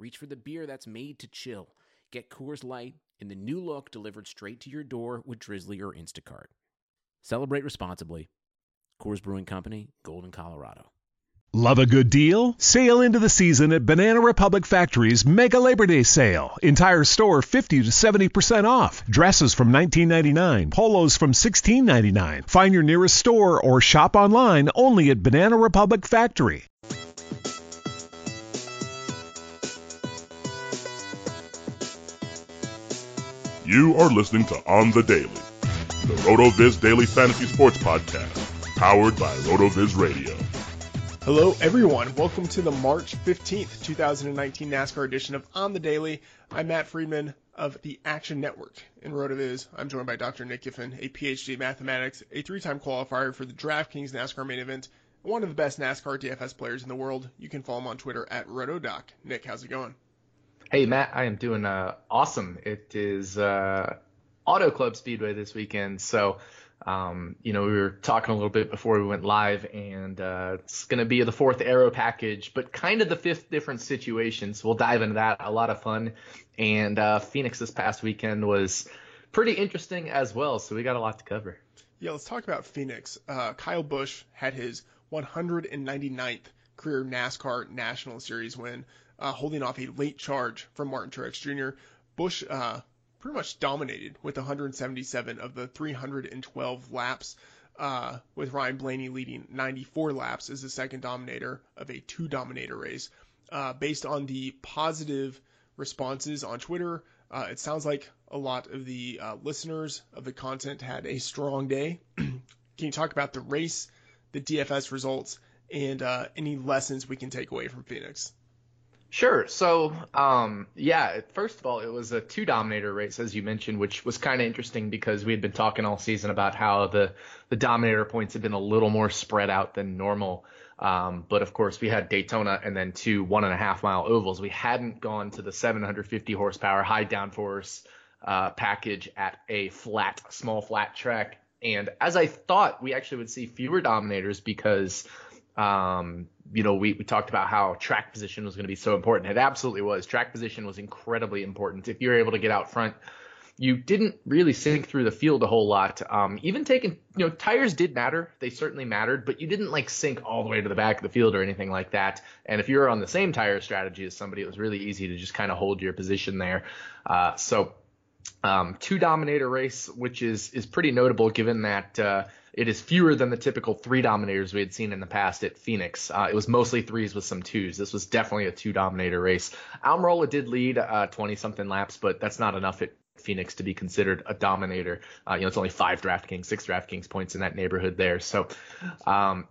reach for the beer that's made to chill. Get Coors Light in the new look delivered straight to your door with Drizzly or Instacart. Celebrate responsibly. Coors Brewing Company, Golden, Colorado. Love a good deal? Sail into the season at Banana Republic Factory's Mega Labor Day Sale. Entire store 50 to 70% off. Dresses from $19.99. Polos from $16.99. Find your nearest store or shop online only at Banana Republic Factory. You are listening to On the Daily, the RotoViz Daily Fantasy Sports Podcast, powered by RotoViz Radio. Hello, everyone. Welcome to the March 15th, 2019 NASCAR edition of On the Daily. I'm Matt Friedman of the Action Network. In RotoViz, I'm joined by Dr. Nick Giffen, a PhD in mathematics, a three-time qualifier for the DraftKings NASCAR main event, and one of the best NASCAR DFS players in the world. You can follow him on Twitter at RotoDoc. Nick, how's it going? Hey, Matt. I am doing awesome. It is Auto Club Speedway this weekend, so... we were talking a little bit before we went live, and it's going to be the fourth aero package, but kind of the fifth different situation. So we'll dive into that. A lot of fun. And Phoenix this past weekend was pretty interesting as well. So we got a lot to cover. Yeah, let's talk about Phoenix. Kyle Busch had his 199th career NASCAR National Series win, holding off a late charge from Martin Truex Jr. Busch pretty much dominated with 177 of the 312 laps, with Ryan Blaney leading 94 laps as the second dominator of a two-dominator race. Based on the positive responses on Twitter, it sounds like a lot of the listeners of the content had a strong day. Can you talk about the race, the DFS results, and any lessons we can take away from Phoenix? Sure. So, first of all, it was a two-dominator race, as you mentioned, which was kind of interesting because we had been talking all season about how the dominator points had been a little more spread out than normal. But, of course, we had Daytona and then 2 1.5-mile ovals. We hadn't gone to the 750-horsepower high downforce package at a small flat track. And as I thought, we actually would see fewer dominators because – we talked about how track position was going to be so important. It absolutely was. Track position was incredibly important. If you were able to get out front, you didn't really sink through the field a whole lot. Even taking, tires did matter. They certainly mattered, but you didn't sink all the way to the back of the field or anything like that. And if you were on the same tire strategy as somebody, it was really easy to just kind of hold your position there. Two dominator race, which is pretty notable given that, it is fewer than the typical three dominators we had seen in the past at Phoenix. It was mostly threes with some twos. This was definitely a two-dominator race. Almirola did lead 20-something laps, but that's not enough at Phoenix to be considered a dominator. It's only six DraftKings points in that neighborhood there. So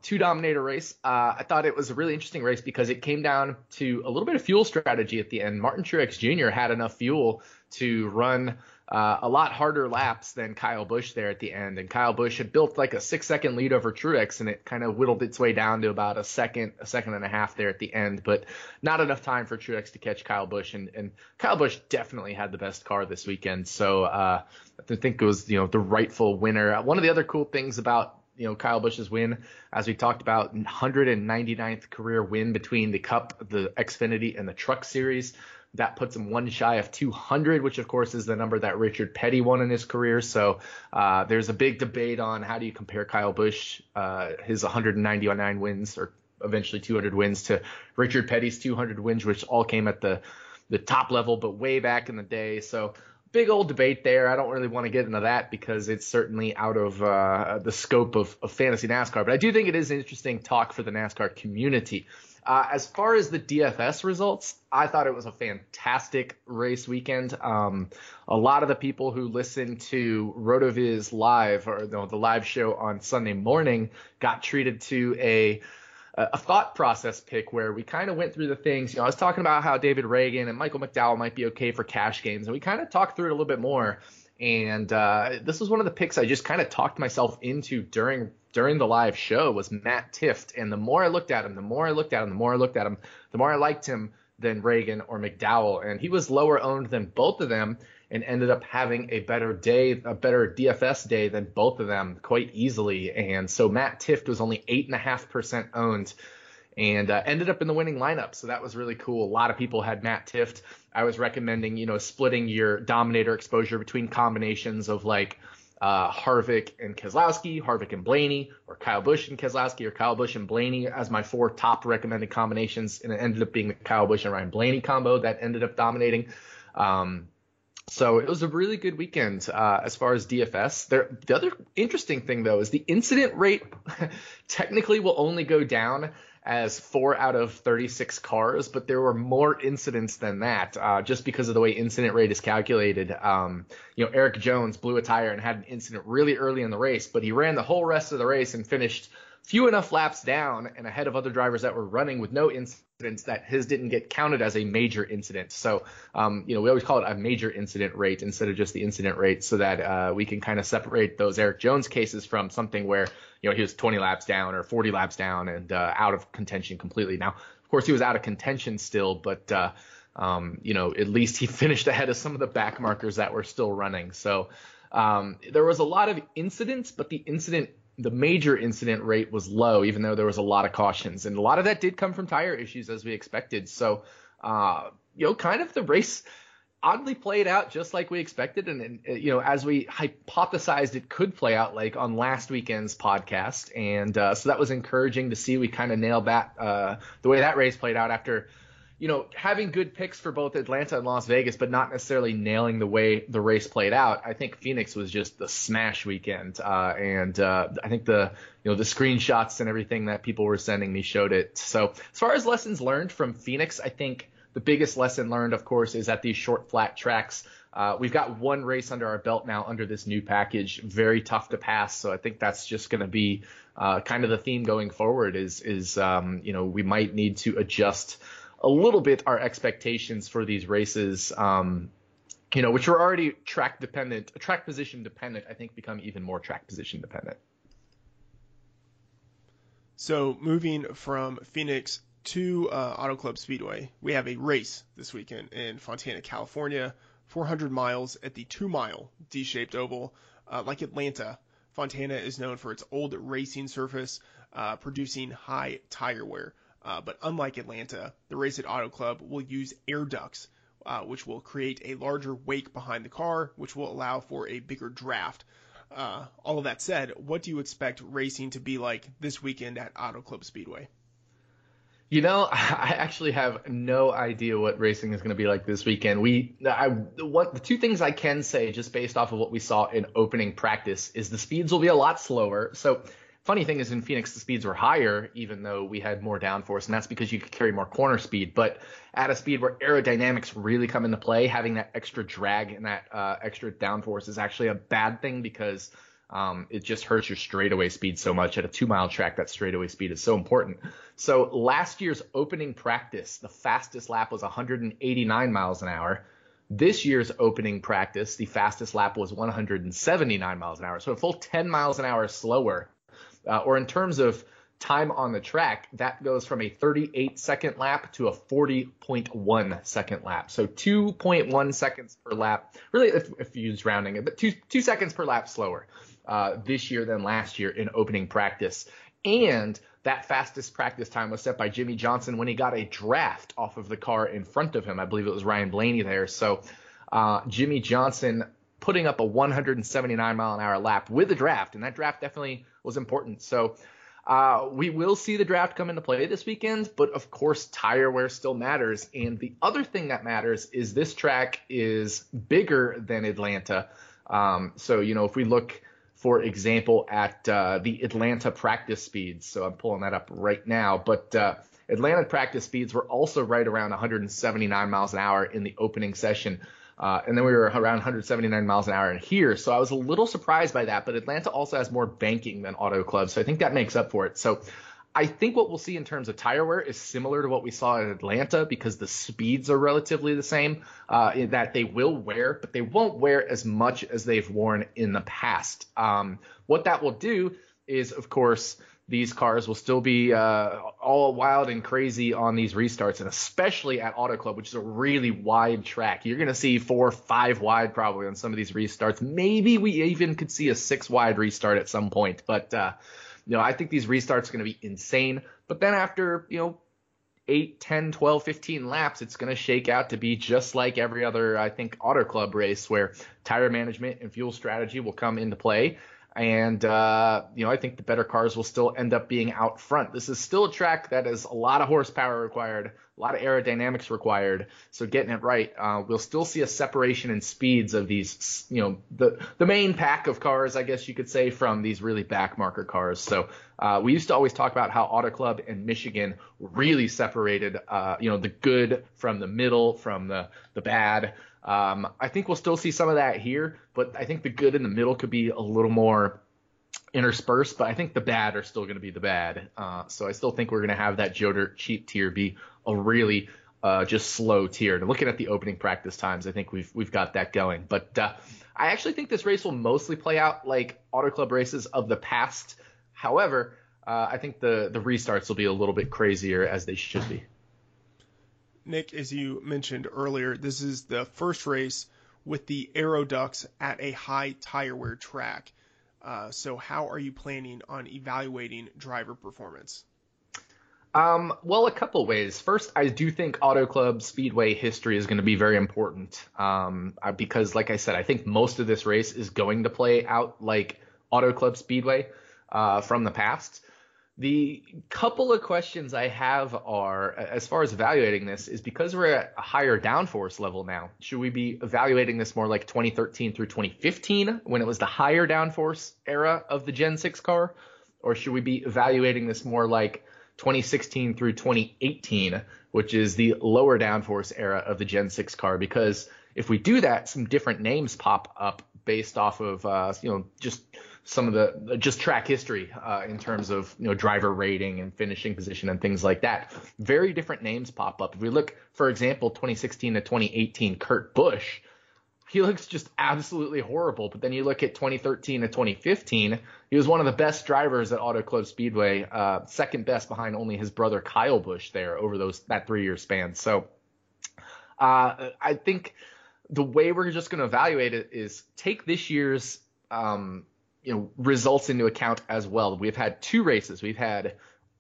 two-dominator race. I thought it was a really interesting race because it came down to a little bit of fuel strategy at the end. Martin Truex Jr. had enough fuel to run a lot harder laps than Kyle Busch there at the end. And Kyle Busch had built a 6-second lead over Truex, and it kind of whittled its way down to about a second and a half there at the end, but not enough time for Truex to catch Kyle Busch. And Kyle Busch definitely had the best car this weekend. So I think it was, the rightful winner. One of the other cool things about, Kyle Busch's win, as we talked about, 199th career win between the Cup, the Xfinity, and the Truck Series. That puts him one shy of 200, which, of course, is the number that Richard Petty won in his career. So there's a big debate on how do you compare Kyle Busch, his 199 wins or eventually 200 wins, to Richard Petty's 200 wins, which all came at the top level, but way back in the day. So big old debate there. I don't really want to get into that because it's certainly out of the scope of fantasy NASCAR. But I do think it is an interesting talk for the NASCAR community. As far as the DFS results, I thought it was a fantastic race weekend. A lot of the people who listened to RotoViz Live, or the live show on Sunday morning, got treated to a a thought process pick where we kind of went through the things. You know, I was talking about how David Reagan and Michael McDowell might be okay for cash games, and we kind of talked through it a little bit more. And this was one of the picks I just kind of talked myself into during the live show was Matt Tift. And the more I looked at him, the more I liked him than Reagan or McDowell. And he was lower owned than both of them and ended up having a better day, a better DFS day than both of them quite easily. And so Matt Tift was only 8.5% owned and ended up in the winning lineup. So that was really cool. A lot of people had Matt Tift. I was recommending, you know, splitting your dominator exposure between combinations of like Harvick and Keselowski, Harvick and Blaney, or Kyle Busch and Keselowski, or Kyle Busch and Blaney as my four top recommended combinations. And it ended up being the Kyle Busch and Ryan Blaney combo that ended up dominating. So it was a really good weekend as far as DFS. The other interesting thing, though, is the incident rate technically will only go down as 4 out of 36 cars, but there were more incidents than that just because of the way incident rate is calculated. You know, Eric Jones blew a tire and had an incident really early in the race, but he ran the whole rest of the race and finished few enough laps down and ahead of other drivers that were running with no incidents that his didn't get counted as a major incident. So, you know, we always call it a major incident rate instead of just the incident rate so that we can kind of separate those Eric Jones cases from something where, you know, he was 20 laps down or 40 laps down and out of contention completely. Now, of course, he was out of contention still, but, you know, at least he finished ahead of some of the back markers that were still running. So there was a lot of incidents, but the major incident rate was low, even though there was a lot of cautions. And a lot of that did come from tire issues, as we expected. So, you know, kind of the race oddly played out just like we expected. And you know, as we hypothesized it could play out like on last weekend's podcast. And so that was encouraging to see. We kind of nailed that, the way that race played out after, you know, having good picks for both Atlanta and Las Vegas, but not necessarily nailing the way the race played out. I think Phoenix was just the smash weekend. And I think the screenshots and everything that people were sending me showed it. So as far as lessons learned from Phoenix, I think the biggest lesson learned, of course, is at these short, flat tracks. We've got one race under our belt now under this new package, very tough to pass. So I think that's just going to be kind of the theme going forward is you know, we might need to adjust a little bit our expectations for these races, you know, which were already track position dependent, I think become even more track position dependent. So moving from Phoenix to Auto Club Speedway, we have a race this weekend in Fontana, California, 400 miles at the 2-mile D-shaped oval. Like Atlanta, Fontana is known for its old racing surface, producing high tire wear. But unlike Atlanta, the race at Auto Club will use air ducts, which will create a larger wake behind the car, which will allow for a bigger draft. All of that said, what do you expect racing to be like this weekend at Auto Club Speedway? You know, I actually have no idea what racing is going to be like this weekend. The two things I can say just based off of what we saw in opening practice is the speeds will be a lot slower. So funny thing is in Phoenix, the speeds were higher, even though we had more downforce, and that's because you could carry more corner speed. But at a speed where aerodynamics really come into play, having that extra drag and that extra downforce is actually a bad thing because it just hurts your straightaway speed so much. At a 2-mile track, that straightaway speed is so important. So last year's opening practice, the fastest lap was 189 miles an hour. This year's opening practice, the fastest lap was 179 miles an hour. So a full 10 miles an hour slower. Or in terms of time on the track, that goes from a 38-second lap to a 40.1-second lap. So 2.1 seconds per lap, really if you use rounding it, but two seconds per lap slower this year than last year in opening practice. And that fastest practice time was set by Jimmy Johnson when he got a draft off of the car in front of him. I believe it was Ryan Blaney there. So Jimmy Johnson putting up a 179-mile-an-hour lap with a draft, and that draft definitely was important. So we will see the draft come into play this weekend, but of course tire wear still matters. And the other thing that matters is this track is bigger than Atlanta. So, you know, if we look, for example, at the Atlanta practice speeds, so I'm pulling that up right now, but Atlanta practice speeds were also right around 179 miles an hour in the opening session. And then we were around 179 miles an hour in here. So I was a little surprised by that. But Atlanta also has more banking than Auto Club. So I think that makes up for it. So I think what we'll see in terms of tire wear is similar to what we saw in Atlanta because the speeds are relatively the same, in that they will wear, but they won't wear as much as they've worn in the past. What that will do is, of course, these cars will still be all wild and crazy on these restarts, and especially at Auto Club, which is a really wide track. You're going to see 4 or 5 wide probably on some of these restarts. Maybe we even could see a 6 wide restart at some point, but I think these restarts are going to be insane. But then after, 8, 10, 12, 15 laps, it's going to shake out to be just like every other, I think, Auto Club race where tire management and fuel strategy will come into play. And, I think the better cars will still end up being out front. This is still a track that is a lot of horsepower required, a lot of aerodynamics required. So getting it right, we'll still see a separation in speeds of these, the main pack of cars, I guess you could say, from these really backmarker cars. So we used to always talk about how Auto Club and Michigan really separated, the good from the middle, from the bad. I think we'll still see some of that here, but I think the good in the middle could be a little more interspersed, but I think the bad are still going to be the bad. So I still think we're going to have that Joe Dirt cheap tier be a really just slow tier. And looking at the opening practice times, I think we've got that going. But I actually think this race will mostly play out like Auto Club races of the past. However, I think the restarts will be a little bit crazier, as they should be. Nick, as you mentioned earlier, this is the first race with the AeroDucks at a high tire wear track. So how are you planning on evaluating driver performance? Well, a couple ways. First, I do think Auto Club Speedway history is going to be very important because, like I said, I think most of this race is going to play out like Auto Club Speedway from the past. The couple of questions I have are, as far as evaluating this, is because we're at a higher downforce level now, should we be evaluating this more like 2013 through 2015 when it was the higher downforce era of the Gen 6 car? Or should we be evaluating this more like 2016 through 2018, which is the lower downforce era of the Gen 6 car? Because if we do that, some different names pop up based off of, just some of the just track history in terms of, driver rating and finishing position and things like that. Very different names pop up. If we look, for example, 2016 to 2018, Kurt Busch, he looks just absolutely horrible. But then you look at 2013 to 2015, he was one of the best drivers at Auto Club Speedway, second best behind only his brother Kyle Busch there over that 3-year span. So I think the way we're just going to evaluate it is take this year's results into account as well. We've had 2 races. We've had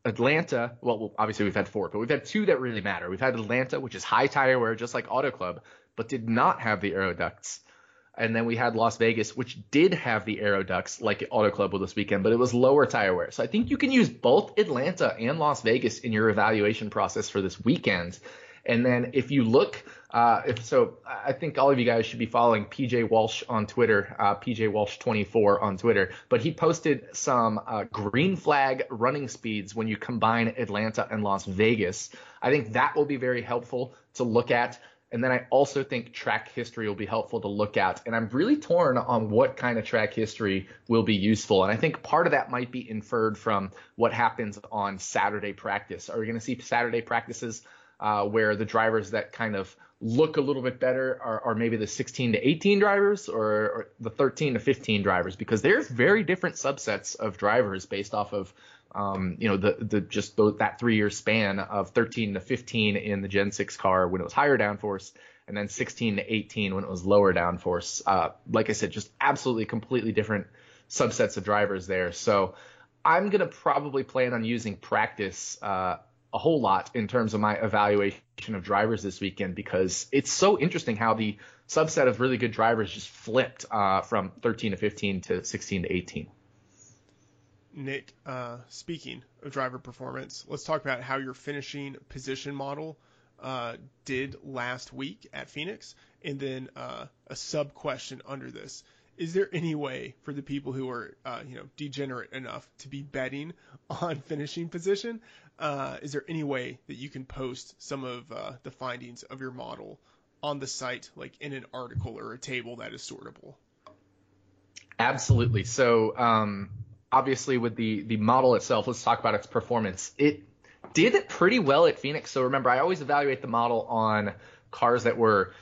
Atlanta. Well, obviously we've had 4, but we've had 2 that really matter. We've had Atlanta, which is high tire wear, just like Auto Club, but did not have the AeroDucks. And then we had Las Vegas, which did have the AeroDucks like Auto Club will this weekend, but it was lower tire wear. So I think you can use both Atlanta and Las Vegas in your evaluation process for this weekend. And then if you look, I think all of you guys should be following PJ Walsh on Twitter, PJ Walsh 24 on Twitter. But he posted some green flag running speeds when you combine Atlanta and Las Vegas. I think that will be very helpful to look at. And then I also think track history will be helpful to look at. And I'm really torn on what kind of track history will be useful. And I think part of that might be inferred from what happens on Saturday practice. Are we going to see Saturday practices where the drivers that kind of look a little bit better are maybe the 16 to 18 drivers or the 13 to 15 drivers, because they're very different subsets of drivers based off of, that 3-year span of 13 to 15 in the Gen 6 car when it was higher downforce, and then 16 to 18 when it was lower downforce. Like I said, just absolutely completely different subsets of drivers there. So I'm going to probably plan on using practice, a whole lot in terms of my evaluation of drivers this weekend, because it's so interesting how the subset of really good drivers just flipped from 13 to 15 to 16 to 18. Nick, speaking of driver performance, let's talk about how your finishing position model did last week at Phoenix, and then a sub question under this. Is there any way for the people who are, degenerate enough to be betting on finishing position? Is there any way that you can post some of the findings of your model on the site, like in an article or a table that is sortable? Absolutely. So obviously with the model itself, let's talk about its performance. It did it pretty well at Phoenix. So remember, I always evaluate the model on cars that were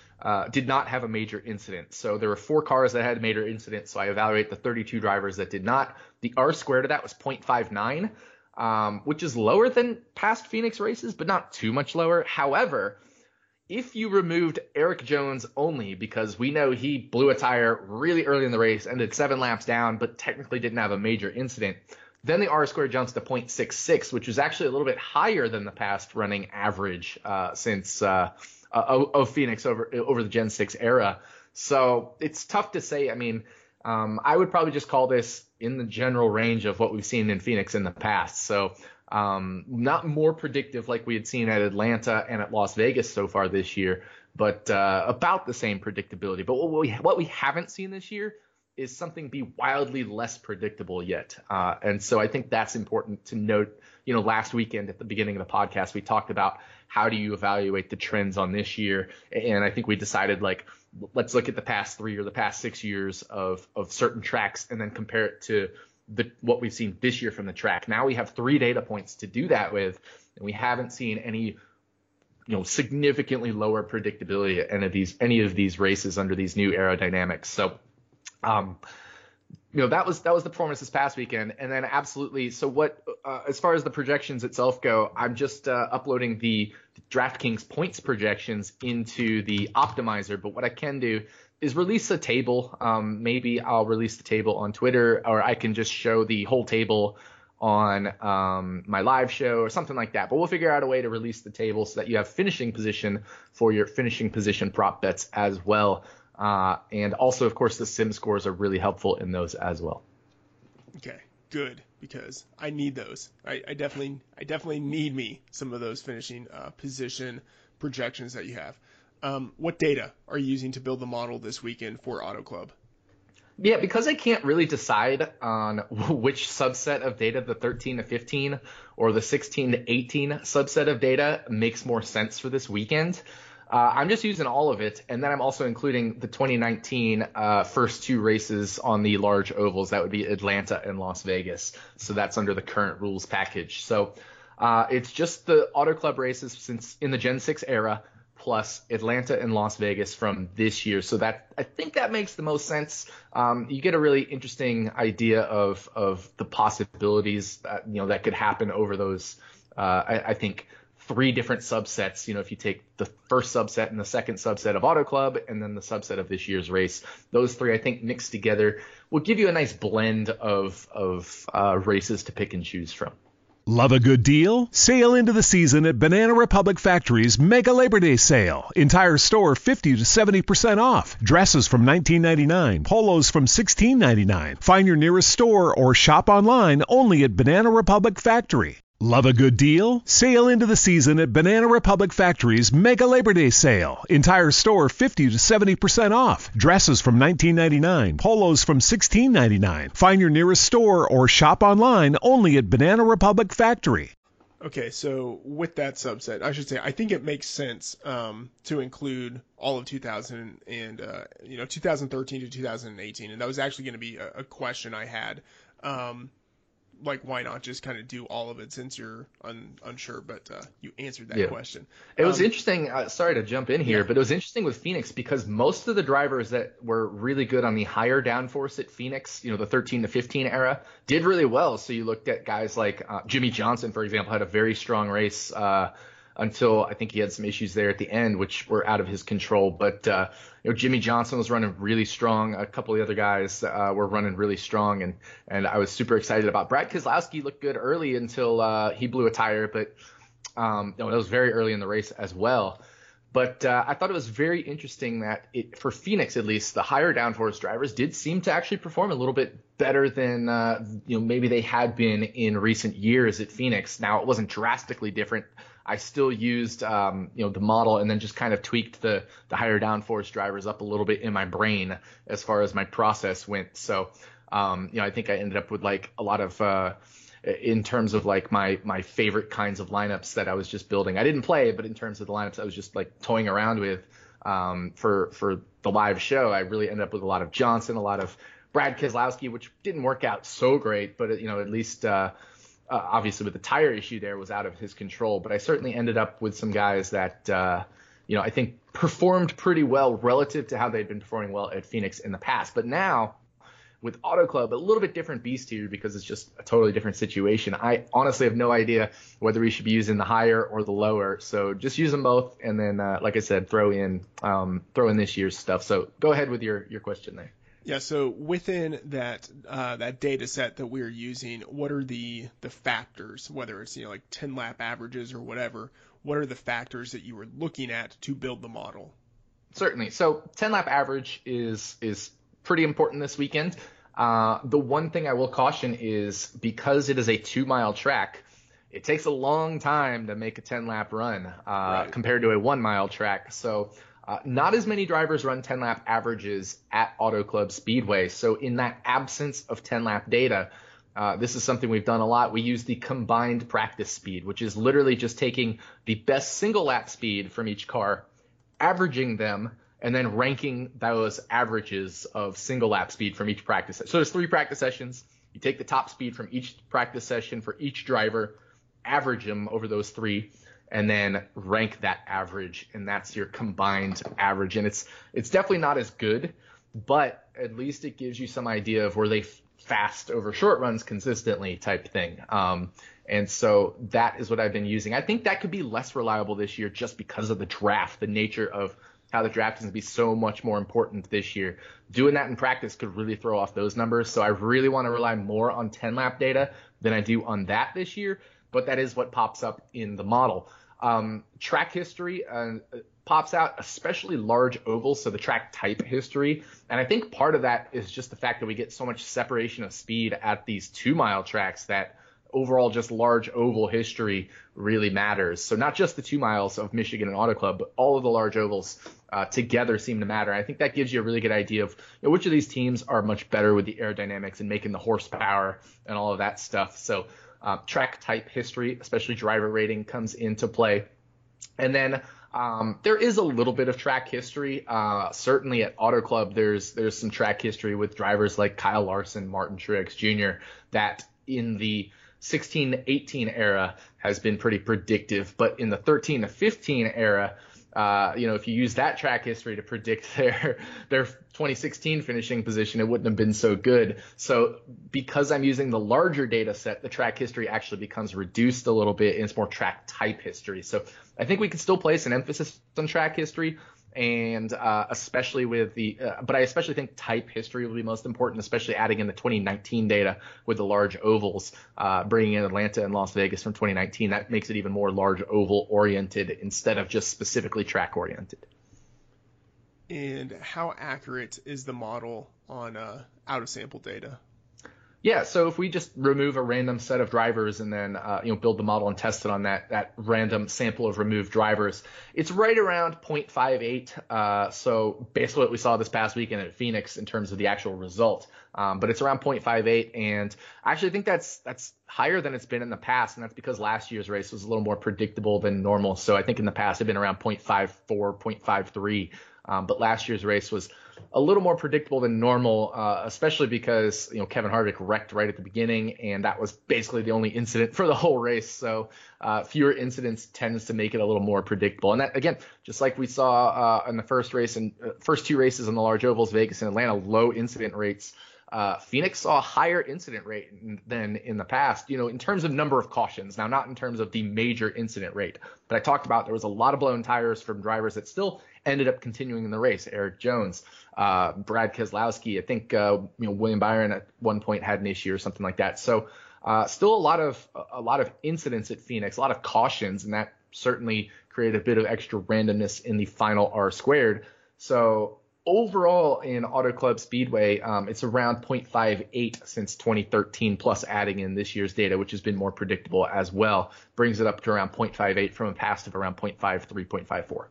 did not have a major incident. So there were 4 cars that had major incidents. So I evaluate the 32 drivers that did not. The R squared of that was 0.59, which is lower than past Phoenix races, but not too much lower. However, if you removed Eric Jones only, because we know he blew a tire really early in the race, ended 7 laps down, but technically didn't have a major incident, then the R squared jumps to 0.66, which is actually a little bit higher than the past running average since of Phoenix over the Gen 6 era. So it's tough to say. I mean, I would probably just call this in the general range of what we've seen in Phoenix in the past. So not more predictive like we had seen at Atlanta and at Las Vegas so far this year, but about the same predictability. But what we haven't seen this year is something be wildly less predictable yet. And so I think that's important to note. You know, last weekend at the beginning of the podcast, we talked about how do you evaluate the trends on this year? And I think we decided, like, let's look at the past 3 or the past 6 years of certain tracks and then compare it to what we've seen this year from the track. Now we have 3 data points to do that with, and we haven't seen any, you know, significantly lower predictability at any of these races under these new aerodynamics. So, you know, that was the performance this past weekend. And then absolutely. So what, as far as the projections itself go, I'm just uploading the DraftKings points projections into the optimizer. But what I can do is release a table. Maybe I'll release the table on Twitter, or I can just show the whole table on my live show or something like that. But we'll figure out a way to release the table so that you have finishing position for your finishing position prop bets as well. And also, of course, the sim scores are really helpful in those as well. Okay, good, because I need those. I definitely need me some of those finishing position projections that you have. What data are you using to build the model this weekend for Auto Club? Yeah, because I can't really decide on which subset of data, the 13 to 15 or the 16 to 18 subset of data, makes more sense for this weekend. I'm just using all of it, and then I'm also including the 2019 first 2 races on the large ovals. That would be Atlanta and Las Vegas. So that's under the current rules package. So it's just the Auto Club races since in the Gen 6 era plus Atlanta and Las Vegas from this year. So that, I think that makes the most sense. You get a really interesting idea of the possibilities that, you know, that could happen over those, I think, 3 different subsets. You know, if you take the first subset and the second subset of Auto Club and then the subset of this year's race, those 3, I think, mixed together will give you a nice blend of races to pick and choose from. Love a good deal? Sail into the season at Banana Republic Factory's Mega Labor Day Sale. Entire store 50 to 70% off. Dresses from $19.99. Polos from $16.99. Find your nearest store or shop online only at Banana Republic Factory. Love a good deal? Sail into the season at Banana Republic Factory's Mega Labor Day Sale. Entire store 50 to 70% off. Dresses from $19.99. Polos from $16.99. Find your nearest store or shop online only at Banana Republic Factory. Okay, so with that subset, I should say, I think it makes sense to include all of 2013 to 2018. And that was actually going to be a question I had. Like, why not just kind of do all of it, since you're unsure, but you answered that question. It was interesting. Sorry to jump in here, but it was interesting with Phoenix because most of the drivers that were really good on the higher downforce at Phoenix, you know, the 13 to 15 era, did really well. So you looked at guys like Jimmy Johnson, for example, had a very strong race until I think he had some issues there at the end, which were out of his control. But, you know, Jimmy Johnson was running really strong. A couple of the other guys were running really strong. And I was super excited about Brad Keselowski. Looked good early until he blew a tire, but no, that was very early in the race as well. But I thought it was very interesting that for Phoenix, at least, the higher downforce drivers did seem to actually perform a little bit better than you know, maybe they had been in recent years at Phoenix. Now, it wasn't drastically different. I still used you know, the model and then just kind of tweaked the higher downforce drivers up a little bit in my brain as far as my process went. So you know, I think I ended up with like a lot of in terms of like my favorite kinds of lineups that I was just building. I didn't play, but in terms of the lineups I was just like toying around with for the live show, I really ended up with a lot of Johnson, a lot of Brad Keselowski, which didn't work out so great, but at least obviously with the tire issue there was out of his control. But I certainly ended up with some guys that I think performed pretty well relative to how they'd been performing well at Phoenix in the past. But now with Auto Club, a little bit different beast here because it's just a totally different situation. I honestly have no idea whether we should be using the higher or the lower. So just use them both. And then, like I said, throw in this year's stuff. So go ahead with your question there. Yeah. So within that data set that we're using, what are the factors, whether it's, 10 lap averages or whatever, what are the factors that you were looking at to build the model? Certainly. So 10 lap average is pretty important this weekend. The one thing I will caution is because it is a 2 mile track, it takes a long time to make a 10 lap run right, compared to a 1 mile track. So not as many drivers run 10 lap averages at Auto Club Speedway. So in that absence of 10 lap data, this is something we've done a lot. We use the combined practice speed, which is literally just taking the best single lap speed from each car, averaging them, and then ranking those averages of single lap speed from each practice. So there's 3 practice sessions. You take the top speed from each practice session for each driver, average them over those 3, and then rank that average. And that's your combined average. And it's definitely not as good, but at least it gives you some idea of where they fast over short runs consistently type thing. And so that is what I've been using. I think that could be less reliable this year just because of the draft, the nature of how the draft is going to be so much more important this year. Doing that in practice could really throw off those numbers. So I really want to rely more on 10 lap data than I do on that this year, but that is what pops up in the model. Track history pops out, especially large ovals, so the track type history. And I think part of that is just the fact that we get so much separation of speed at these 2 mile tracks that overall just large oval history really matters. So not just the 2 miles of Michigan and Auto Club, but all of the large ovals together seem to matter. I think that gives you a really good idea of which of these teams are much better with the aerodynamics and making the horsepower and all of that stuff. So track type history, especially driver rating, comes into play. And then there is a little bit of track history. Certainly at Auto Club, there's some track history with drivers like Kyle Larson, Martin Truex Jr. that in the 16-18 era has been pretty predictive, but in the 13-15 era, if you use that track history to predict their 2016 finishing position, it wouldn't have been so good. So because I'm using the larger data set, the track history actually becomes reduced a little bit, and it's more track type history. So I think we can still place an emphasis on track history, and especially with but I especially think type history will be most important, especially adding in the 2019 data with the large ovals, bringing in Atlanta and Las Vegas from 2019. That makes it even more large oval oriented instead of just specifically track oriented. And how accurate is the model on out of sample data? Yeah, so if we just remove a random set of drivers and then build the model and test it on that random sample of removed drivers, it's right around 0.58. So basically what we saw this past weekend at Phoenix in terms of the actual result, but it's around 0.58, and I actually think that's higher than it's been in the past, and that's because last year's race was a little more predictable than normal. So I think in the past it's been around 0.54, 0.53. But last year's race was a little more predictable than normal, especially because, Kevin Harvick wrecked right at the beginning, and that was basically the only incident for the whole race. So fewer incidents tends to make it a little more predictable. And that, again, just like we saw in the first race and first 2 races in the large ovals, Vegas and Atlanta, low incident rates. Phoenix saw a higher incident rate than in the past, in terms of number of cautions. Now, not in terms of the major incident rate, but I talked about there was a lot of blown tires from drivers that still ended up continuing in the race. Eric Jones, Brad Keselowski, I think, William Byron at one point had an issue or something like that. So still a lot of incidents at Phoenix, a lot of cautions, and that certainly created a bit of extra randomness in the final R squared. So overall, in Auto Club Speedway, it's around 0.58 since 2013, plus adding in this year's data, which has been more predictable as well, brings it up to around 0.58 from a past of around 0.53, 0.54.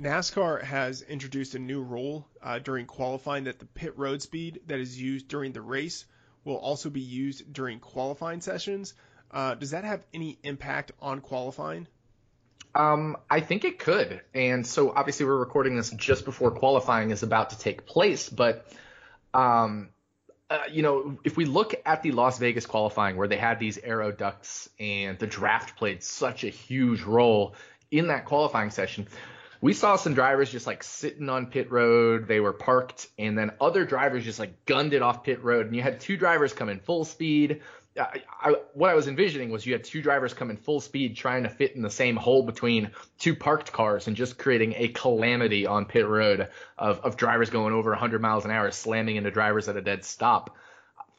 NASCAR has introduced a new rule during qualifying that the pit road speed that is used during the race will also be used during qualifying sessions. Does that have any impact on qualifying? I think it could. And so obviously we're recording this just before qualifying is about to take place, but If we look at the Las Vegas qualifying where they had these aero ducts and the draft played such a huge role in that qualifying session, we saw some drivers just like sitting on pit road. They were parked, and then other drivers just like gunned it off pit road. And you had two drivers come in full speed. What I was envisioning was you had two drivers come in full speed trying to fit in the same hole between two parked cars and just creating a calamity on pit road of drivers going over 100 miles an hour, slamming into drivers at a dead stop.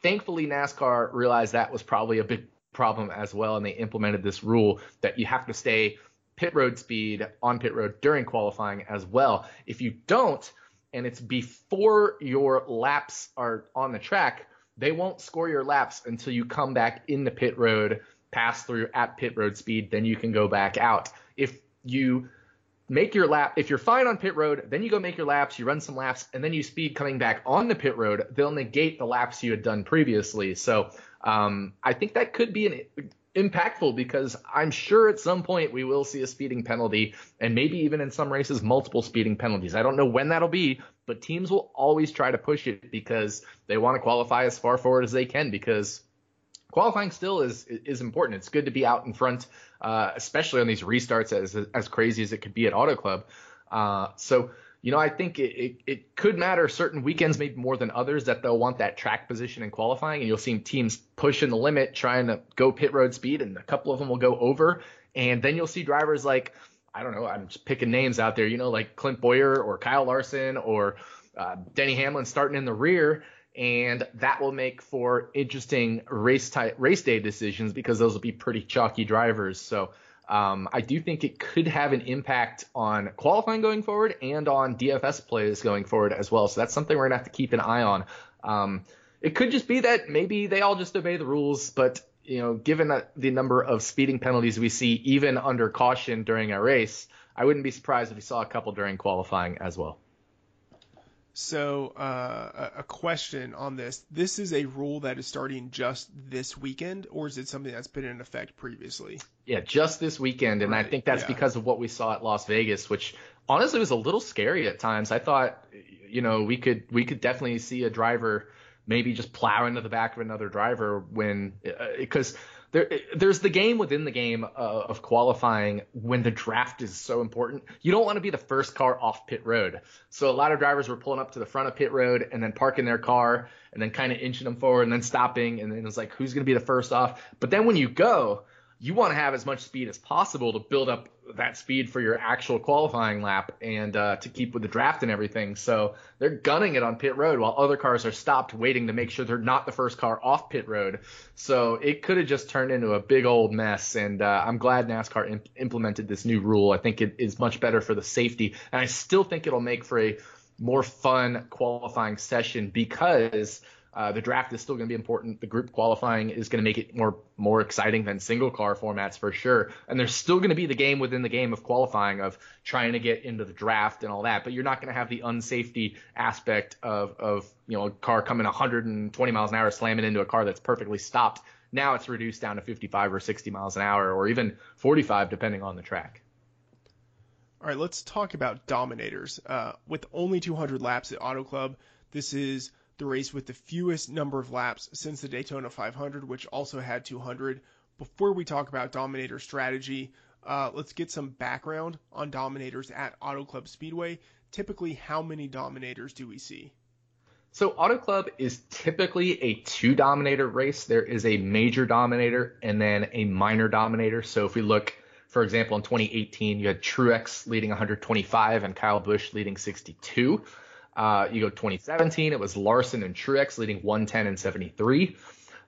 Thankfully, NASCAR realized that was probably a big problem as well, and they implemented this rule that you have to stay pit road speed on pit road during qualifying as well. If you don't, and it's before your laps are on the track, they won't score your laps until you come back in the pit road, pass through at pit road speed, then you can go back out. If you make your lap, if you're fine on pit road, then you go make your laps, you run some laps, and then you speed coming back on the pit road, they'll negate the laps you had done previously. So I think that could be an impactful, because I'm sure at some point we will see a speeding penalty, and maybe even in some races, multiple speeding penalties. I don't know when that'll be, but teams will always try to push it because they want to qualify as far forward as they can, because qualifying still is important. It's good to be out in front, especially on these restarts, as crazy as it could be at Auto Club. I think it could matter certain weekends, maybe more than others, that they'll want that track position in qualifying, and you'll see teams pushing the limit trying to go pit road speed, and a couple of them will go over. And then you'll see drivers like, I don't know, I'm just picking names out there, like Clint Boyer or Kyle Larson or Denny Hamlin starting in the rear. And that will make for interesting race day decisions, because those will be pretty chalky drivers. So I do think it could have an impact on qualifying going forward and on DFS plays going forward as well. So that's something we're going to have to keep an eye on. It could just be that maybe they all just obey the rules, but given the number of speeding penalties we see even under caution during a race, I wouldn't be surprised if we saw a couple during qualifying as well. So a question on this. This is a rule that is starting just this weekend, or is it something that's been in effect previously? Yeah, just this weekend. And right. I think that's because of what we saw at Las Vegas, which honestly was a little scary at times. I thought, we could definitely see a driver maybe just plow into the back of another driver when – because – There's the game within the game of qualifying when the draft is so important. You don't want to be the first car off pit road. So a lot of drivers were pulling up to the front of pit road and then parking their car and then kind of inching them forward and then stopping. And then it's like, who's going to be the first off? But then when you go, you want to have as much speed as possible to build up that speed for your actual qualifying lap and to keep with the draft and everything. So they're gunning it on pit road while other cars are stopped waiting to make sure they're not the first car off pit road. So it could have just turned into a big old mess. And I'm glad NASCAR implemented this new rule. I think it is much better for the safety. And I still think it'll make for a more fun qualifying session, because the draft is still going to be important. The group qualifying is going to make it more exciting than single car formats for sure. And there's still going to be the game within the game of qualifying, of trying to get into the draft and all that. But you're not going to have the unsafety aspect of a car coming 120 miles an hour slamming into a car that's perfectly stopped. Now it's reduced down to 55 or 60 miles an hour, or even 45 depending on the track. All right, let's talk about dominators. With only 200 laps at Auto Club, this is the race with the fewest number of laps since the Daytona 500, which also had 200. Before we talk about dominator strategy, let's get some background on dominators at Auto Club Speedway. Typically, how many dominators do we see? So Auto Club is typically a two dominator race. There is a major dominator and then a minor dominator. So if we look, for example, in 2018, you had Truex leading 125 and Kyle Busch leading 62. You go 2017, it was Larson and Truex leading 110 and 73.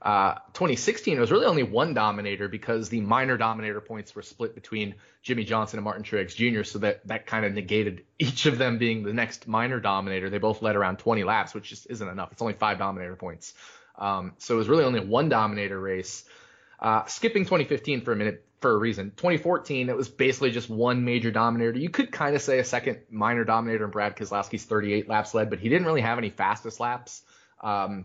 2016, it was really only one dominator, because the minor dominator points were split between Jimmy Johnson and Martin Truex Jr., so that kind of negated each of them being the next minor dominator. They both led around 20 laps, which just isn't enough. It's only five dominator points. So it was really only one dominator race. Skipping 2015 for a minute, for a reason. 2014, it was basically just one major dominator. You could kind of say a second minor dominator in Brad Keselowski's 38 laps led, but he didn't really have any fastest laps.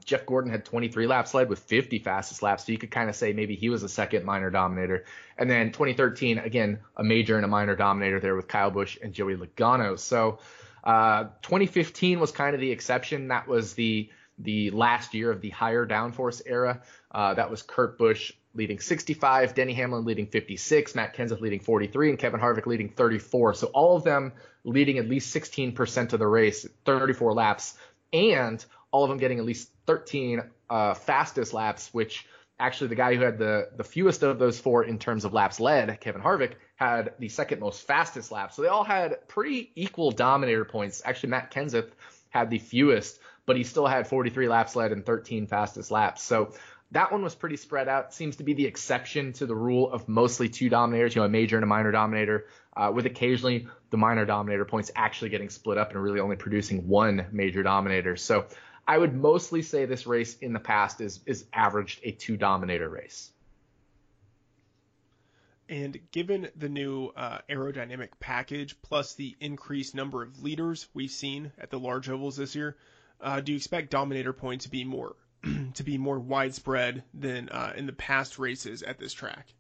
Jeff Gordon had 23 laps led with 50 fastest laps, so you could kind of say maybe he was a second minor dominator. And then 2013, again, a major and a minor dominator there with Kyle Busch and Joey Logano. So 2015 was kind of the exception. That was the the last year of the higher downforce era. That was Kurt Busch leading 65, Denny Hamlin leading 56, Matt Kenseth leading 43, and Kevin Harvick leading 34. So all of them leading at least 16% of the race, 34 laps, and all of them getting at least 13 fastest laps, which actually the guy who had the fewest of those four in terms of laps led, Kevin Harvick, had the second most fastest lap. So they all had pretty equal dominator points. Actually, Matt Kenseth had the fewest, but he still had 43 laps led and 13 fastest laps. So that one was pretty spread out. Seems to be the exception to the rule of mostly two dominators, you know, a major and a minor dominator, with occasionally the minor dominator points actually getting split up and really only producing one major dominator. So I would mostly say this race in the past is averaged a two dominator race. And given the new aerodynamic package plus the increased number of leaders we've seen at the large ovals this year, do you expect dominator points to be more widespread than in the past races at this track?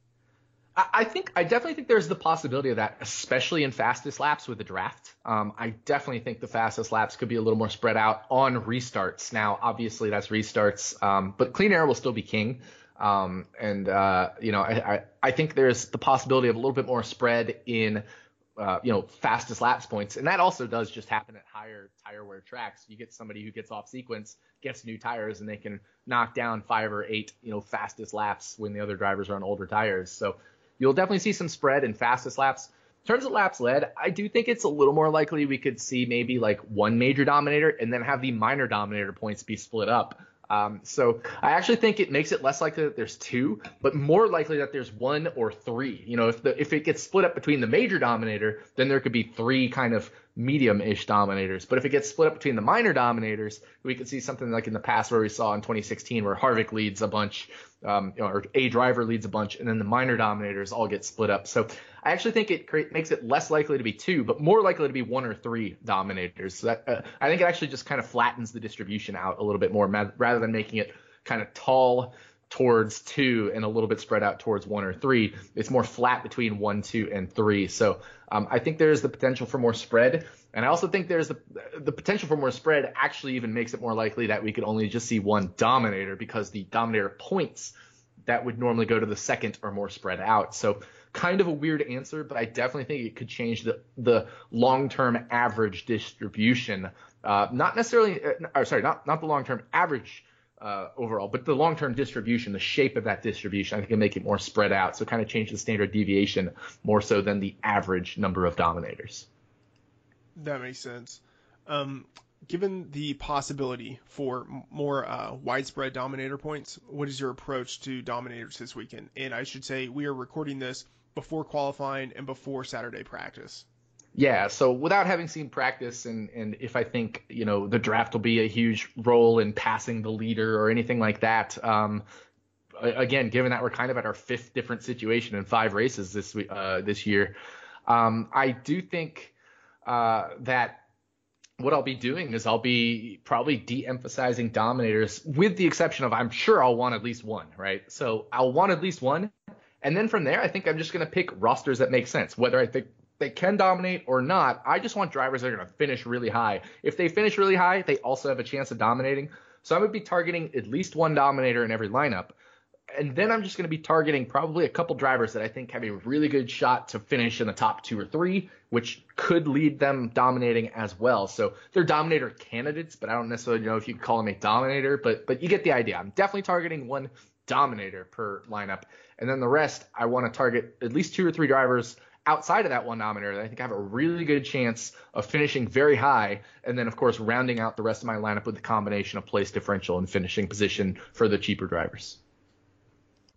I definitely think there's the possibility of that, especially in fastest laps with the draft. I definitely think the fastest laps could be a little more spread out on restarts. Now, obviously that's restarts, but clean air will still be king. I think there's the possibility of a little bit more spread in fastest laps points. And that also does just happen at higher tire wear tracks. You get somebody who gets off sequence, gets new tires, and they can knock down 5 or 8, fastest laps when the other drivers are on older tires. So you'll definitely see some spread in fastest laps. In terms of laps led, I do think it's a little more likely we could see maybe like one major dominator and then have the minor dominator points be split up. So I actually think it makes it less likely that there's two, but more likely that there's one or three. If it gets split up between the major dominator, then there could be three kind of medium-ish dominators. But if it gets split up between the minor dominators, we could see something like in the past where we saw in 2016 where Harvick leads a bunch, or a driver leads a bunch, and then the minor dominators all get split up. So I actually think it makes it less likely to be two, but more likely to be one or three dominators. So that, I think it actually just kind of flattens the distribution out a little bit more rather than making it kind of tall towards two and a little bit spread out towards one or three. It's more flat between 1, 2, and 3. So I think there's the potential for more spread. And I also think there's the potential for more spread actually even makes it more likely that we could only just see one dominator because the dominator points that would normally go to the second are more spread out. So kind of a weird answer, but I definitely think it could change the long-term average distribution. Not the long-term average overall, but the long-term distribution, the shape of that distribution, I think can make it more spread out. So kind of change the standard deviation more so than the average number of dominators. That makes sense. Given the possibility for more widespread dominator points, what is your approach to dominators this weekend? And I should say we are recording this before qualifying and before Saturday practice. Yeah, so without having seen practice and if I think, the draft will be a huge role in passing the leader or anything like that, again, given that we're kind of at our fifth different situation in 5 races this year, I do think that what I'll be doing is I'll be probably de-emphasizing dominators with the exception of I'm sure I'll want at least one, right? So I'll want at least one, and then from there I think I'm just going to pick rosters that make sense, whether I think they can dominate or not. I just want drivers that are going to finish really high. If they finish really high, they also have a chance of dominating. So I'm going to be targeting at least one dominator in every lineup. And then I'm just going to be targeting probably a couple drivers that I think have a really good shot to finish in the top 2 or 3, which could lead them dominating as well. So they're dominator candidates, but I don't necessarily know if you could call them a dominator, but you get the idea. I'm definitely targeting one dominator per lineup. And then the rest, I want to target at least 2 or 3 drivers outside of that one dominator that I think I have a really good chance of finishing very high, and then, of course, rounding out the rest of my lineup with the combination of place differential and finishing position for the cheaper drivers.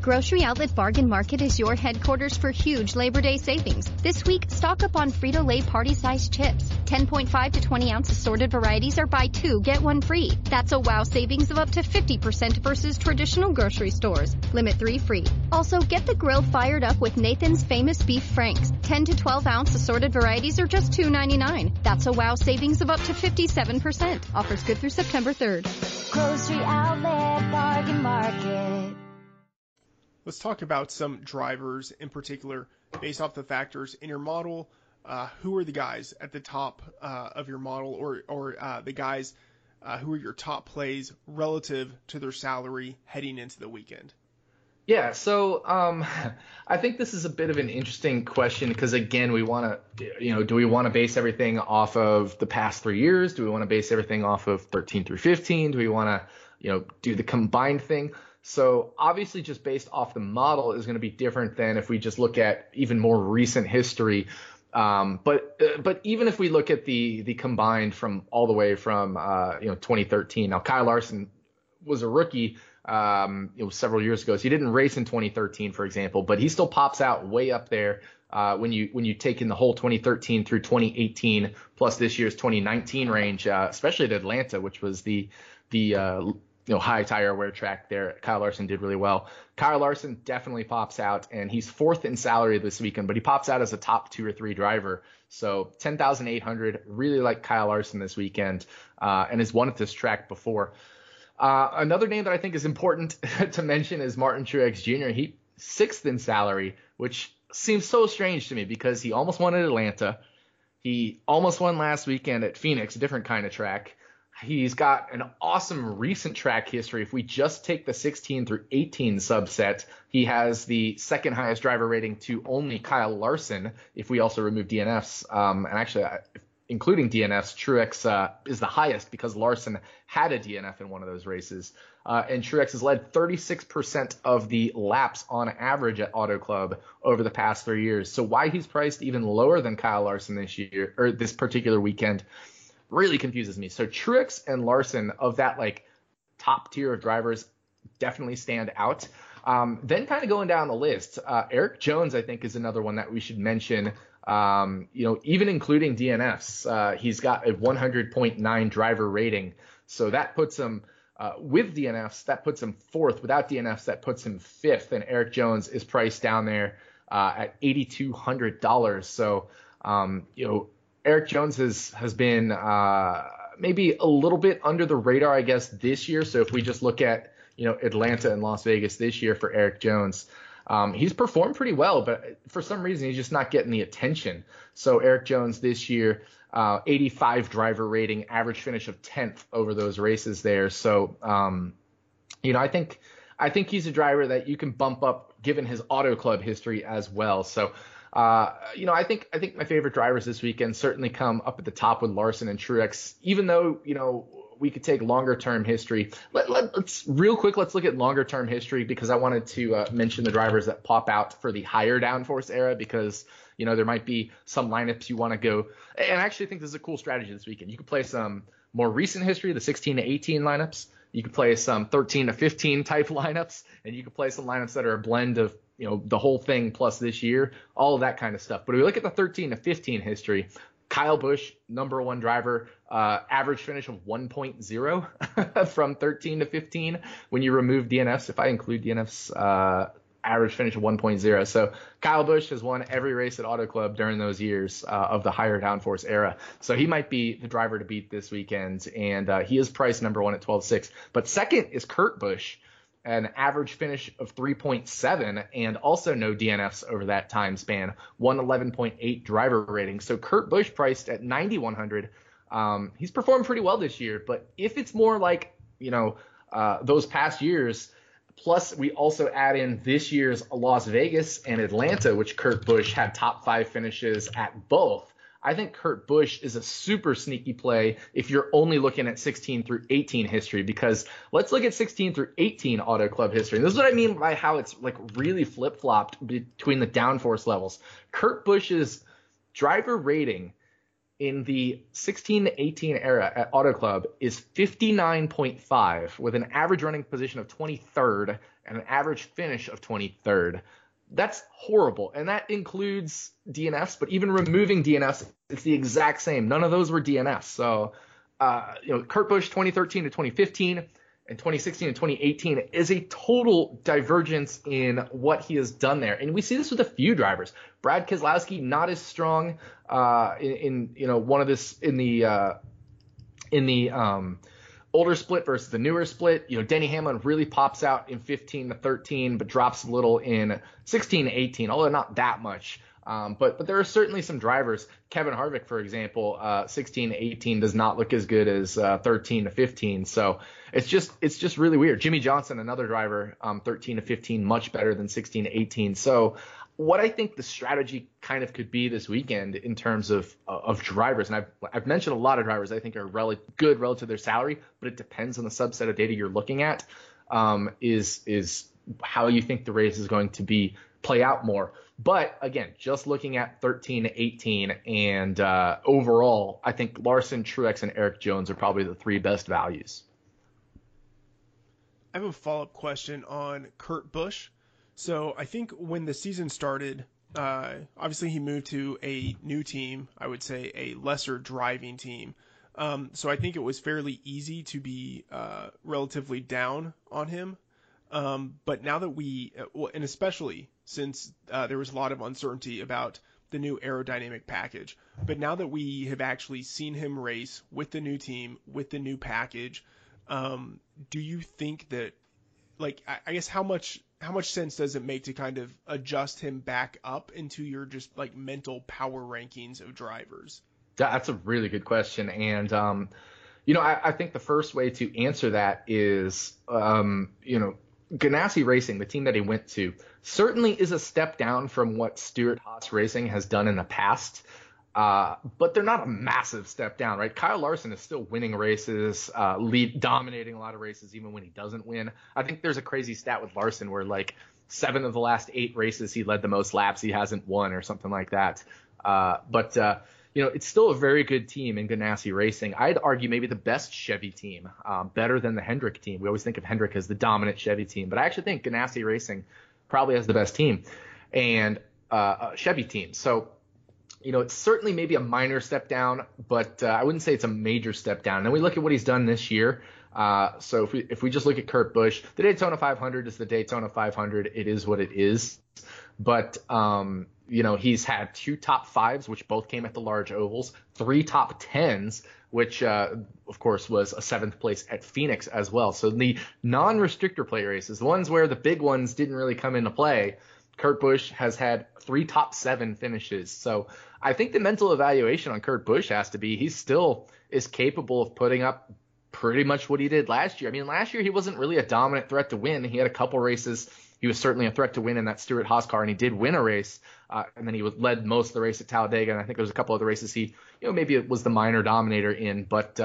Grocery Outlet Bargain Market is your headquarters for huge Labor Day savings. This week, stock up on Frito-Lay party-sized chips. 10.5 to 20 ounce assorted varieties are buy two, get one free. That's a wow savings of up to 50% versus traditional grocery stores. Limit 3 free. Also, get the grill fired up with Nathan's Famous Beef Franks. 10 to 12 ounce assorted varieties are just $2.99. That's a wow savings of up to 57%. Offers good through September 3rd. Grocery Outlet Bargain Market. Let's talk about some drivers in particular based off the factors in your model. Who are the guys at the top of your model, or the guys who are your top plays relative to their salary heading into the weekend? Yeah, so I think this is a bit of an interesting question because, again, we want to, do we want to base everything off of the past 3 years? Do we want to base everything off of 13 through 15? Do we want to, do the combined thing? So obviously just based off the model is going to be different than if we just look at even more recent history. But even if we look at the combined from all the way from 2013. Now Kyle Larson was a rookie several years ago, so he didn't race in 2013, for example, but he still pops out way up there when you take in the whole 2013 through 2018 plus this year's 2019 range, especially at Atlanta, which was the high tire wear track there. Kyle Larson did really well. Kyle Larson definitely pops out, and he's fourth in salary this weekend, but he pops out as a top 2 or 3 driver. So 10,800, really like Kyle Larson this weekend, and has won at this track before. Another name that I think is important to mention is Martin Truex Jr. He sixth in salary, which seems so strange to me because he almost won at Atlanta. He almost won last weekend at Phoenix, a different kind of track. He's got an awesome recent track history. If we just take the 16 through 18 subset, he has the second highest driver rating to only Kyle Larson, if we also remove DNFs. And actually, including DNFs, Truex is the highest because Larson had a DNF in one of those races. And Truex has led 36% of the laps on average at Auto Club over the past 3 years. So why he's priced even lower than Kyle Larson this year, or this particular weekend, really confuses me. So Truex and Larson of that top tier of drivers definitely stand out. Then kind of going down the list, Eric Jones, I think, is another one that we should mention. Even including DNFs, he's got a 100.9 driver rating. So that puts him with DNFs, that puts him fourth. Without DNFs, that puts him fifth. And Eric Jones is priced down there at $8,200. So, Eric Jones has been maybe a little bit under the radar, I guess, this year. So if we just look at, Atlanta and Las Vegas this year for Eric Jones, he's performed pretty well, but for some reason he's just not getting the attention. So Eric Jones this year, 85 driver rating, average finish of 10th over those races there. So, I think he's a driver that you can bump up given his Auto Club history as well. So, I think my favorite drivers this weekend certainly come up at the top with Larson and Truex, even though, we could take longer term history. Let's look at longer term history because I wanted to mention the drivers that pop out for the higher downforce era because, there might be some lineups you want to go. And I actually think this is a cool strategy this weekend. You could play some more recent history, the 16 to 18 lineups. You could play some 13 to 15 type lineups, and you could play some lineups that are a blend of the whole thing plus this year, all of that kind of stuff. But if we look at the 13 to 15 history, Kyle Busch, number one driver, average finish of 1.0 from 13 to 15. When you remove DNFs, if I include DNFs, average finish of 1.0. So Kyle Busch has won every race at Auto Club during those years of the higher downforce era. So he might be the driver to beat this weekend, and he is priced number one at 12.6. But second is Kurt Busch, an average finish of 3.7 and also no DNFs over that time span, 111.8 driver rating. So Kurt Busch priced at 9,100. He's performed pretty well this year, but if it's more like, those past years, plus we also add in this year's Las Vegas and Atlanta, which Kurt Busch had top 5 finishes at both, I think Kurt Busch is a super sneaky play if you're only looking at 16 through 18 history, because let's look at 16 through 18 Auto Club history. And this is what I mean by how it's really flip-flopped between the downforce levels. Kurt Busch's driver rating in the 16-18 era at Auto Club is 59.5 with an average running position of 23rd and an average finish of 23rd. That's horrible. And that includes DNFs, but even removing DNFs, it's the exact same. None of those were DNFs. So, Kurt Busch 2013 to 2015 and 2016 and 2018 is a total divergence in what he has done there. And we see this with a few drivers. Brad Keselowski, not as strong in the older split versus the newer split. Denny Hamlin really pops out in 15 to 13, but drops a little in 16 to 18, although not that much. But there are certainly some drivers. Kevin Harvick, for example, 16 to 18 does not look as good as 13 to 15. So it's just really weird. Jimmy Johnson, another driver, 13 to 15, much better than 16 to 18. So what I think the strategy kind of could be this weekend in terms of drivers, and I've mentioned a lot of drivers I think are good relative to their salary, but it depends on the subset of data you're looking at, is how you think the race is going to play out more. But again, just looking at 13 to 18 and overall, I think Larson, Truex, and Eric Jones are probably the three best values. I have a follow-up question on Kurt Busch. So I think when the season started, obviously he moved to a new team, I would say a lesser driving team. So I think it was fairly easy to be relatively down on him. But now that and especially since there was a lot of uncertainty about the new aerodynamic package, but now that we have actually seen him race with the new team, with the new package, do you think that, I guess how much sense does it make to kind of adjust him back up into your just mental power rankings of drivers? That's a really good question. And, I think the first way to answer that is, Ganassi Racing, the team that he went to, certainly is a step down from what Stewart Haas Racing has done in the past. But they're not a massive step down, right? Kyle Larson is still winning races, dominating a lot of races, even when he doesn't win. I think there's a crazy stat with Larson where 7 of the last 8 races, he led the most laps. He hasn't won or something like that. It's still a very good team in Ganassi Racing. I'd argue maybe the best Chevy team, better than the Hendrick team. We always think of Hendrick as the dominant Chevy team, but I actually think Ganassi Racing probably has the best team and, Chevy team. So, it's certainly maybe a minor step down, but I wouldn't say it's a major step down. And then we look at what he's done this year. So if we just look at Kurt Busch, the Daytona 500 is the Daytona 500. It is what it is. But, he's had 2 top 5s, which both came at the large ovals, 3 top 10s, which, of course, was a 7th place at Phoenix as well. So the non-restrictor play races, the ones where the big ones didn't really come into play, Kurt Busch has had 3 top 7 finishes. So I think the mental evaluation on Kurt Busch has to be he still is capable of putting up pretty much what he did last year. I mean, last year he wasn't really a dominant threat to win. He had a couple races. He was certainly a threat to win in that Stewart Haas car, and he did win a race. And then he led most of the race at Talladega, and I think there was a couple other races he, maybe it was the minor dominator in. But,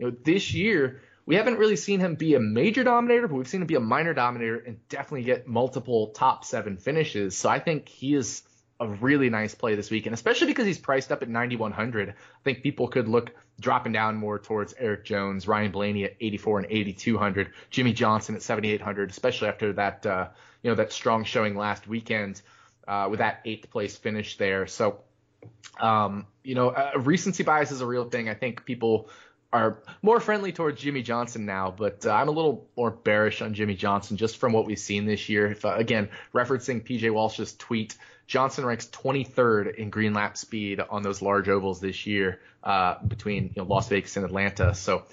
this year – we haven't really seen him be a major dominator, but we've seen him be a minor dominator and definitely get multiple top 7 finishes. So I think he is a really nice play this weekend, especially because he's priced up at 9,100. I think people could look dropping down more towards Eric Jones, Ryan Blaney at 84 and 8,200, Jimmy Johnson at 7,800, especially after that, that strong showing last weekend with that 8th place finish there. So, recency bias is a real thing. I think people are more friendly towards Jimmy Johnson now, but I'm a little more bearish on Jimmy Johnson just from what we've seen this year. If, again, referencing P.J. Walsh's tweet, Johnson ranks 23rd in green lap speed on those large ovals this year between Las Vegas and Atlanta. So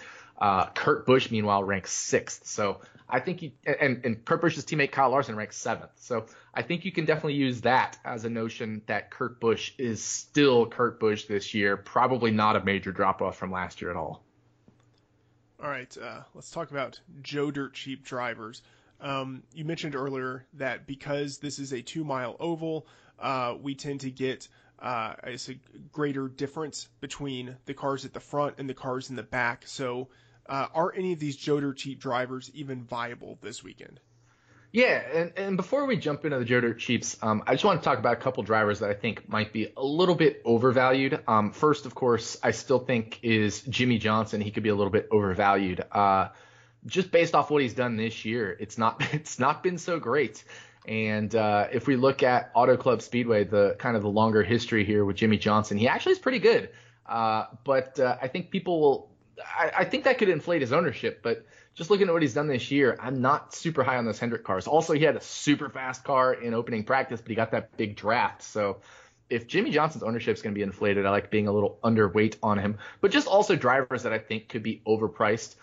Kurt Busch, meanwhile, ranks 6th. So I think and Kurt Busch's teammate Kyle Larson ranks 7th. So I think you can definitely use that as a notion that Kurt Busch is still Kurt Busch this year, probably not a major drop-off from last year at all. All right, let's talk about Joe Dirt Cheap drivers. You mentioned earlier that because this is a 2-mile oval, we tend to get a greater difference between the cars at the front and the cars in the back. So are any of these Joe Dirt Cheap drivers even viable this weekend? Yeah, and before we jump into the Joe Dirt Cheaps, I just want to talk about a couple drivers that I think might be a little bit overvalued. First, of course, I still think is Jimmy Johnson. He could be a little bit overvalued. Just based off what he's done this year, it's not been so great. And if we look at Auto Club Speedway, the kind of the longer history here with Jimmy Johnson, he actually is pretty good. But I think people will – I think that could inflate his ownership. But just looking at what he's done this year, I'm not super high on those Hendrick cars. Also, he had a super fast car in opening practice, but he got that big draft. So if Jimmy Johnson's ownership is going to be inflated, I like being a little underweight on him. But just also drivers that I think could be overpriced.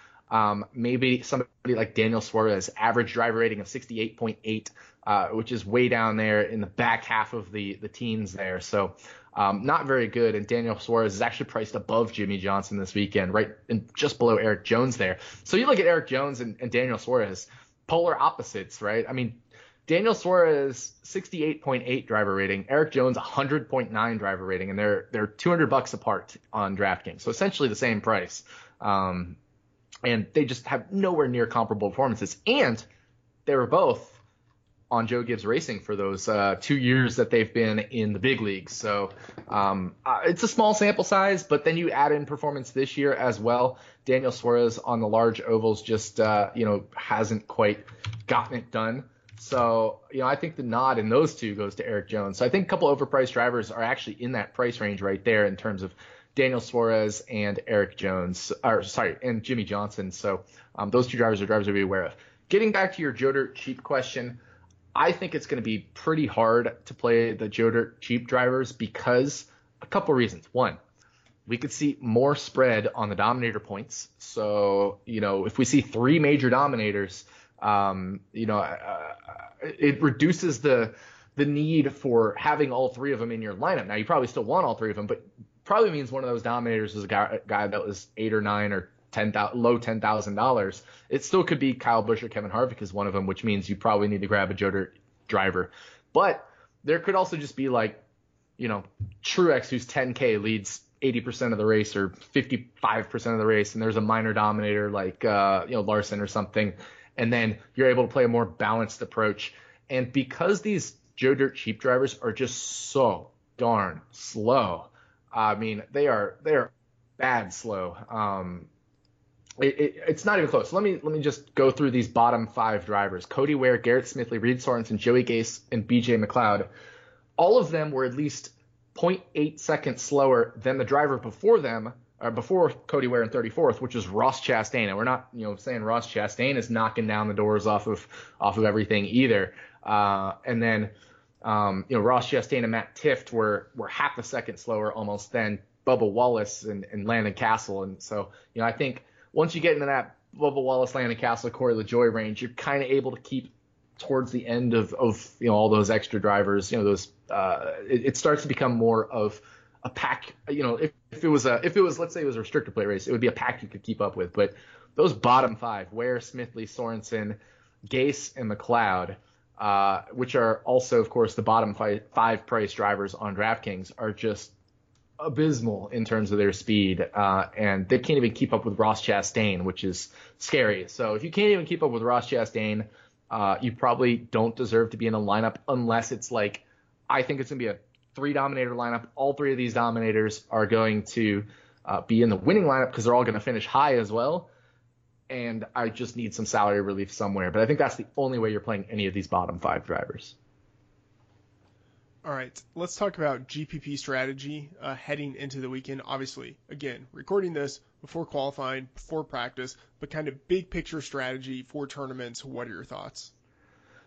Maybe somebody like Daniel Suarez, average driver rating of 68.8, which is way down there in the back half of the teens there. So not very good. And Daniel Suarez is actually priced above Jimmy Johnson this weekend, right in, just below Eric Jones there. So you look at Eric Jones and Daniel Suarez, polar opposites, right? I mean, Daniel Suarez, 68.8 driver rating. Eric Jones, 100.9 driver rating. And they're $200 apart on DraftKings. So essentially the same price. And they just have nowhere near comparable performances. And they were both on Joe Gibbs Racing for those 2 years that they've been in the big leagues. So it's a small sample size, but then you add in performance this year as well. Daniel Suarez on the large ovals just, hasn't quite gotten it done. So, I think the nod in those two goes to Eric Jones. So I think a couple overpriced drivers are actually in that price range right there in terms of Daniel Suarez and Eric Jones, and Jimmy Johnson. So those two drivers are drivers to be aware of. Getting back to your Joe Dirt Cheap question, I think it's going to be pretty hard to play the Joe Dirt Cheap drivers because a couple reasons. One, we could see more spread on the dominator points. So, if we see three major dominators, it reduces the need for having all three of them in your lineup. Now, you probably still want all three of them, but probably means one of those dominators is a guy that was $8,000 or $9,000 or $10,000, low $10,000. It still could be Kyle Busch or Kevin Harvick is one of them, which means you probably need to grab a Joe Dirt driver. But there could also just be Truex, who's $10,000, leads 80% of the race or 55% of the race, and there's a minor dominator like Larson or something, and then you're able to play a more balanced approach. And because these Joe Dirt Cheap drivers are just so darn slow. I mean, they are bad slow. It's not even close. Let me just go through these bottom five drivers: Cody Ware, Garrett Smithley, Reed Sorensen, Joey Gase, and B.J. McLeod. All of them were at least 0.8 seconds slower than the driver before them, or before Cody Ware in 34th, which is Ross Chastain. And we're not, saying Ross Chastain is knocking down the doors off of everything either. And then. Ross Chastain and Matt Tift were half a second slower almost than Bubba Wallace and Landon Castle. And so, I think once you get into that Bubba Wallace, Landon Castle, Corey LaJoie range, you're kind of able to keep towards the end of all those extra drivers, it starts to become more of a pack. If it was, let's say it was a restricted play race, it would be a pack you could keep up with. But those bottom five, Ware, Smithley, Sorensen, Gase, and McLeod, which are also, of course, the bottom five price drivers on DraftKings, are just abysmal in terms of their speed. And they can't even keep up with Ross Chastain, which is scary. So if you can't even keep up with Ross Chastain, you probably don't deserve to be in a lineup unless it's like, I think it's going to be a three dominator lineup. All three of these dominators are going to be in the winning lineup because they're all going to finish high as well. And I just need some salary relief somewhere. But I think that's the only way you're playing any of these bottom five drivers. All right, let's talk about GPP strategy heading into the weekend. Obviously, again, recording this before qualifying, before practice, but kind of big picture strategy for tournaments. What are your thoughts?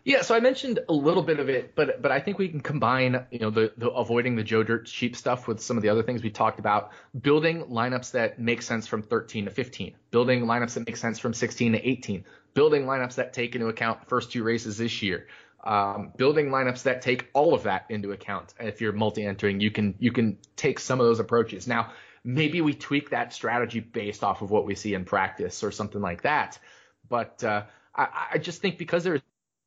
Yeah, so I mentioned a little bit of it, but I think we can combine, the avoiding the Joe Dirt Cheap stuff with some of the other things we talked about. Building lineups that make sense from 13 to 15. Building lineups that make sense from 16 to 18. Building lineups that take into account the first two races this year. Building lineups that take all of that into account. If you're multi-entering, you can take some of those approaches. Now, maybe we tweak that strategy based off of what we see in practice or something like that. But I just think because there's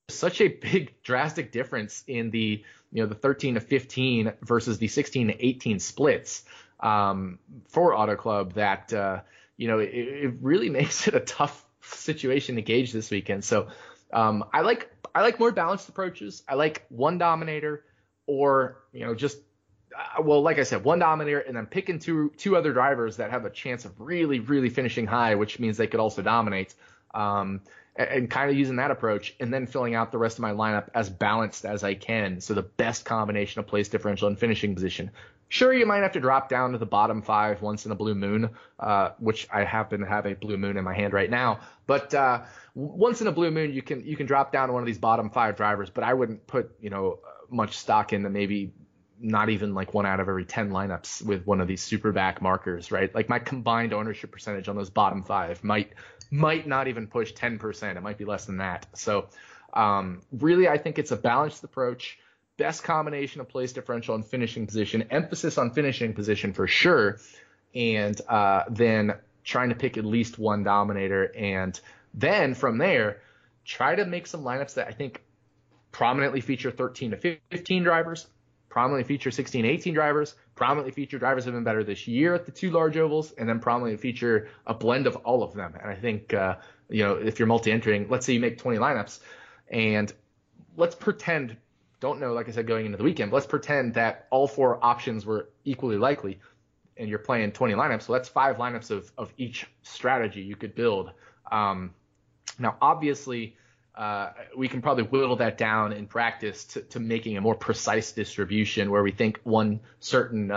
such a big drastic difference in the the 13 to 15 versus the 16 to 18 splits for Auto Club that it really makes it a tough situation to gauge this weekend. So I like I like more balanced approaches. I like one dominator or, you know, just, well, like I said, one dominator and then picking two other drivers that have a chance of really, really finishing high, which means they could also dominate, and kind of using that approach and then filling out the rest of my lineup as balanced as I can. So the best combination of place differential and finishing position. Sure, you might have to drop down to the bottom five once in a blue moon, which I happen to have a blue moon in my hand right now. But once in a blue moon, you can drop down to one of these bottom five drivers. But I wouldn't put, you know, much stock into maybe not even like one out of every 10 lineups with one of these super back markers, right? Like my combined ownership percentage on those bottom five might not even push 10%. It might be less than that. So really, I think it's a balanced approach. Best combination of place differential and finishing position, emphasis on finishing position for sure. And then trying to pick at least one dominator. And then from there, try to make some lineups that I think prominently feature 13 to 15 drivers, prominently feature 16 to 18 drivers, prominently feature drivers have been better this year at the two large ovals, and then prominently feature a blend of all of them. And I think, you know, if you're multi-entering, let's say you make 20 lineups and let's pretend, don't know, like I said, going into the weekend, but let's pretend that all four options were equally likely and you're playing 20 lineups. So that's five lineups of each strategy you could build. Now, obviously, we can probably whittle that down in practice to making a more precise distribution where we think one certain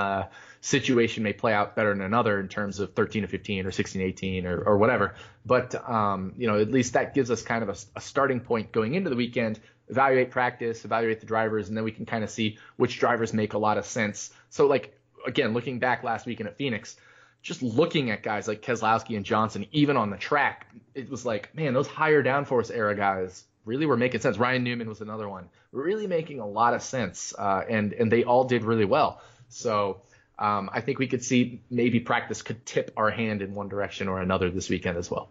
situation may play out better than another in terms of 13 to 15 or 16 to 18 or whatever. But, you know, at least that gives us kind of a starting point going into the weekend. Evaluate practice, evaluate the drivers, and then we can kind of see which drivers make a lot of sense. So, like, again, looking back last weekend at Phoenix, just looking at guys like Keselowski and Johnson, even on the track, it was like, man, those higher downforce era guys really were making sense. Ryan Newman was another one, really making a lot of sense, and they all did really well. So I think we could see maybe practice could tip our hand in one direction or another this weekend as well.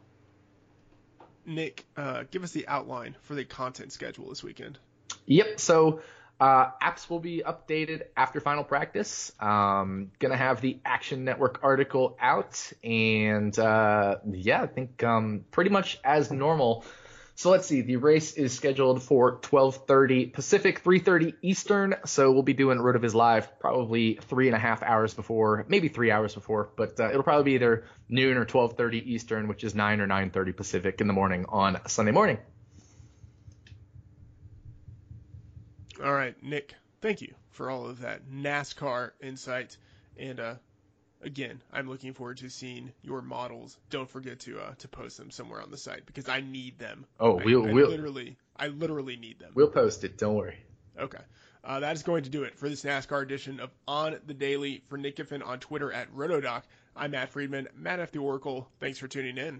Nick, give us the outline for the content schedule this weekend. Yep. So apps will be updated after final practice. Going to have the Action Network article out. And I think pretty much as normal. So let's see. The race is scheduled for 12:30 Pacific, 3:30 Eastern. So we'll be doing RotoViz Live probably 3.5 hours before, maybe 3 hours before. But it'll probably be either noon or 12:30 Eastern, which is 9 or 9:30 Pacific in the morning on Sunday morning. All right, Nick, thank you for all of that NASCAR insight. And again, I'm looking forward to seeing your models. Don't forget to post them somewhere on the site because I need them. Oh, I literally need them. We'll post it. Don't worry. Okay. That is going to do it for this NASCAR edition of On the Daily. For Nick Giffen on Twitter at RotoDoc, I'm Matt Friedman, Matt F. the Oracle. Thanks for tuning in.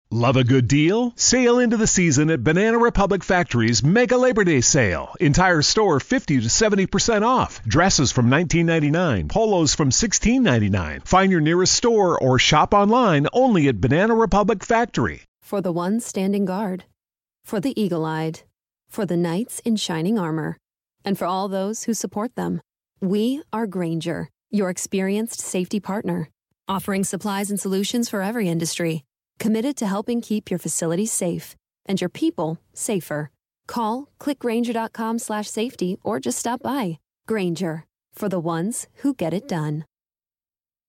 Love a good deal? Sail into the season at Banana Republic Factory's Mega Labor Day Sale. Entire store 50 to 70% off. Dresses from $19.99. Polos from $16.99. Find your nearest store or shop online only at Banana Republic Factory. For the ones standing guard. For the eagle-eyed. For the knights in shining armor. And for all those who support them. We are Grainger, your experienced safety partner. Offering supplies and solutions for every industry. Committed to helping keep your facilities safe and your people safer. Call clickgrainger.com/safety or just stop by. Grainger, for the ones who get it done.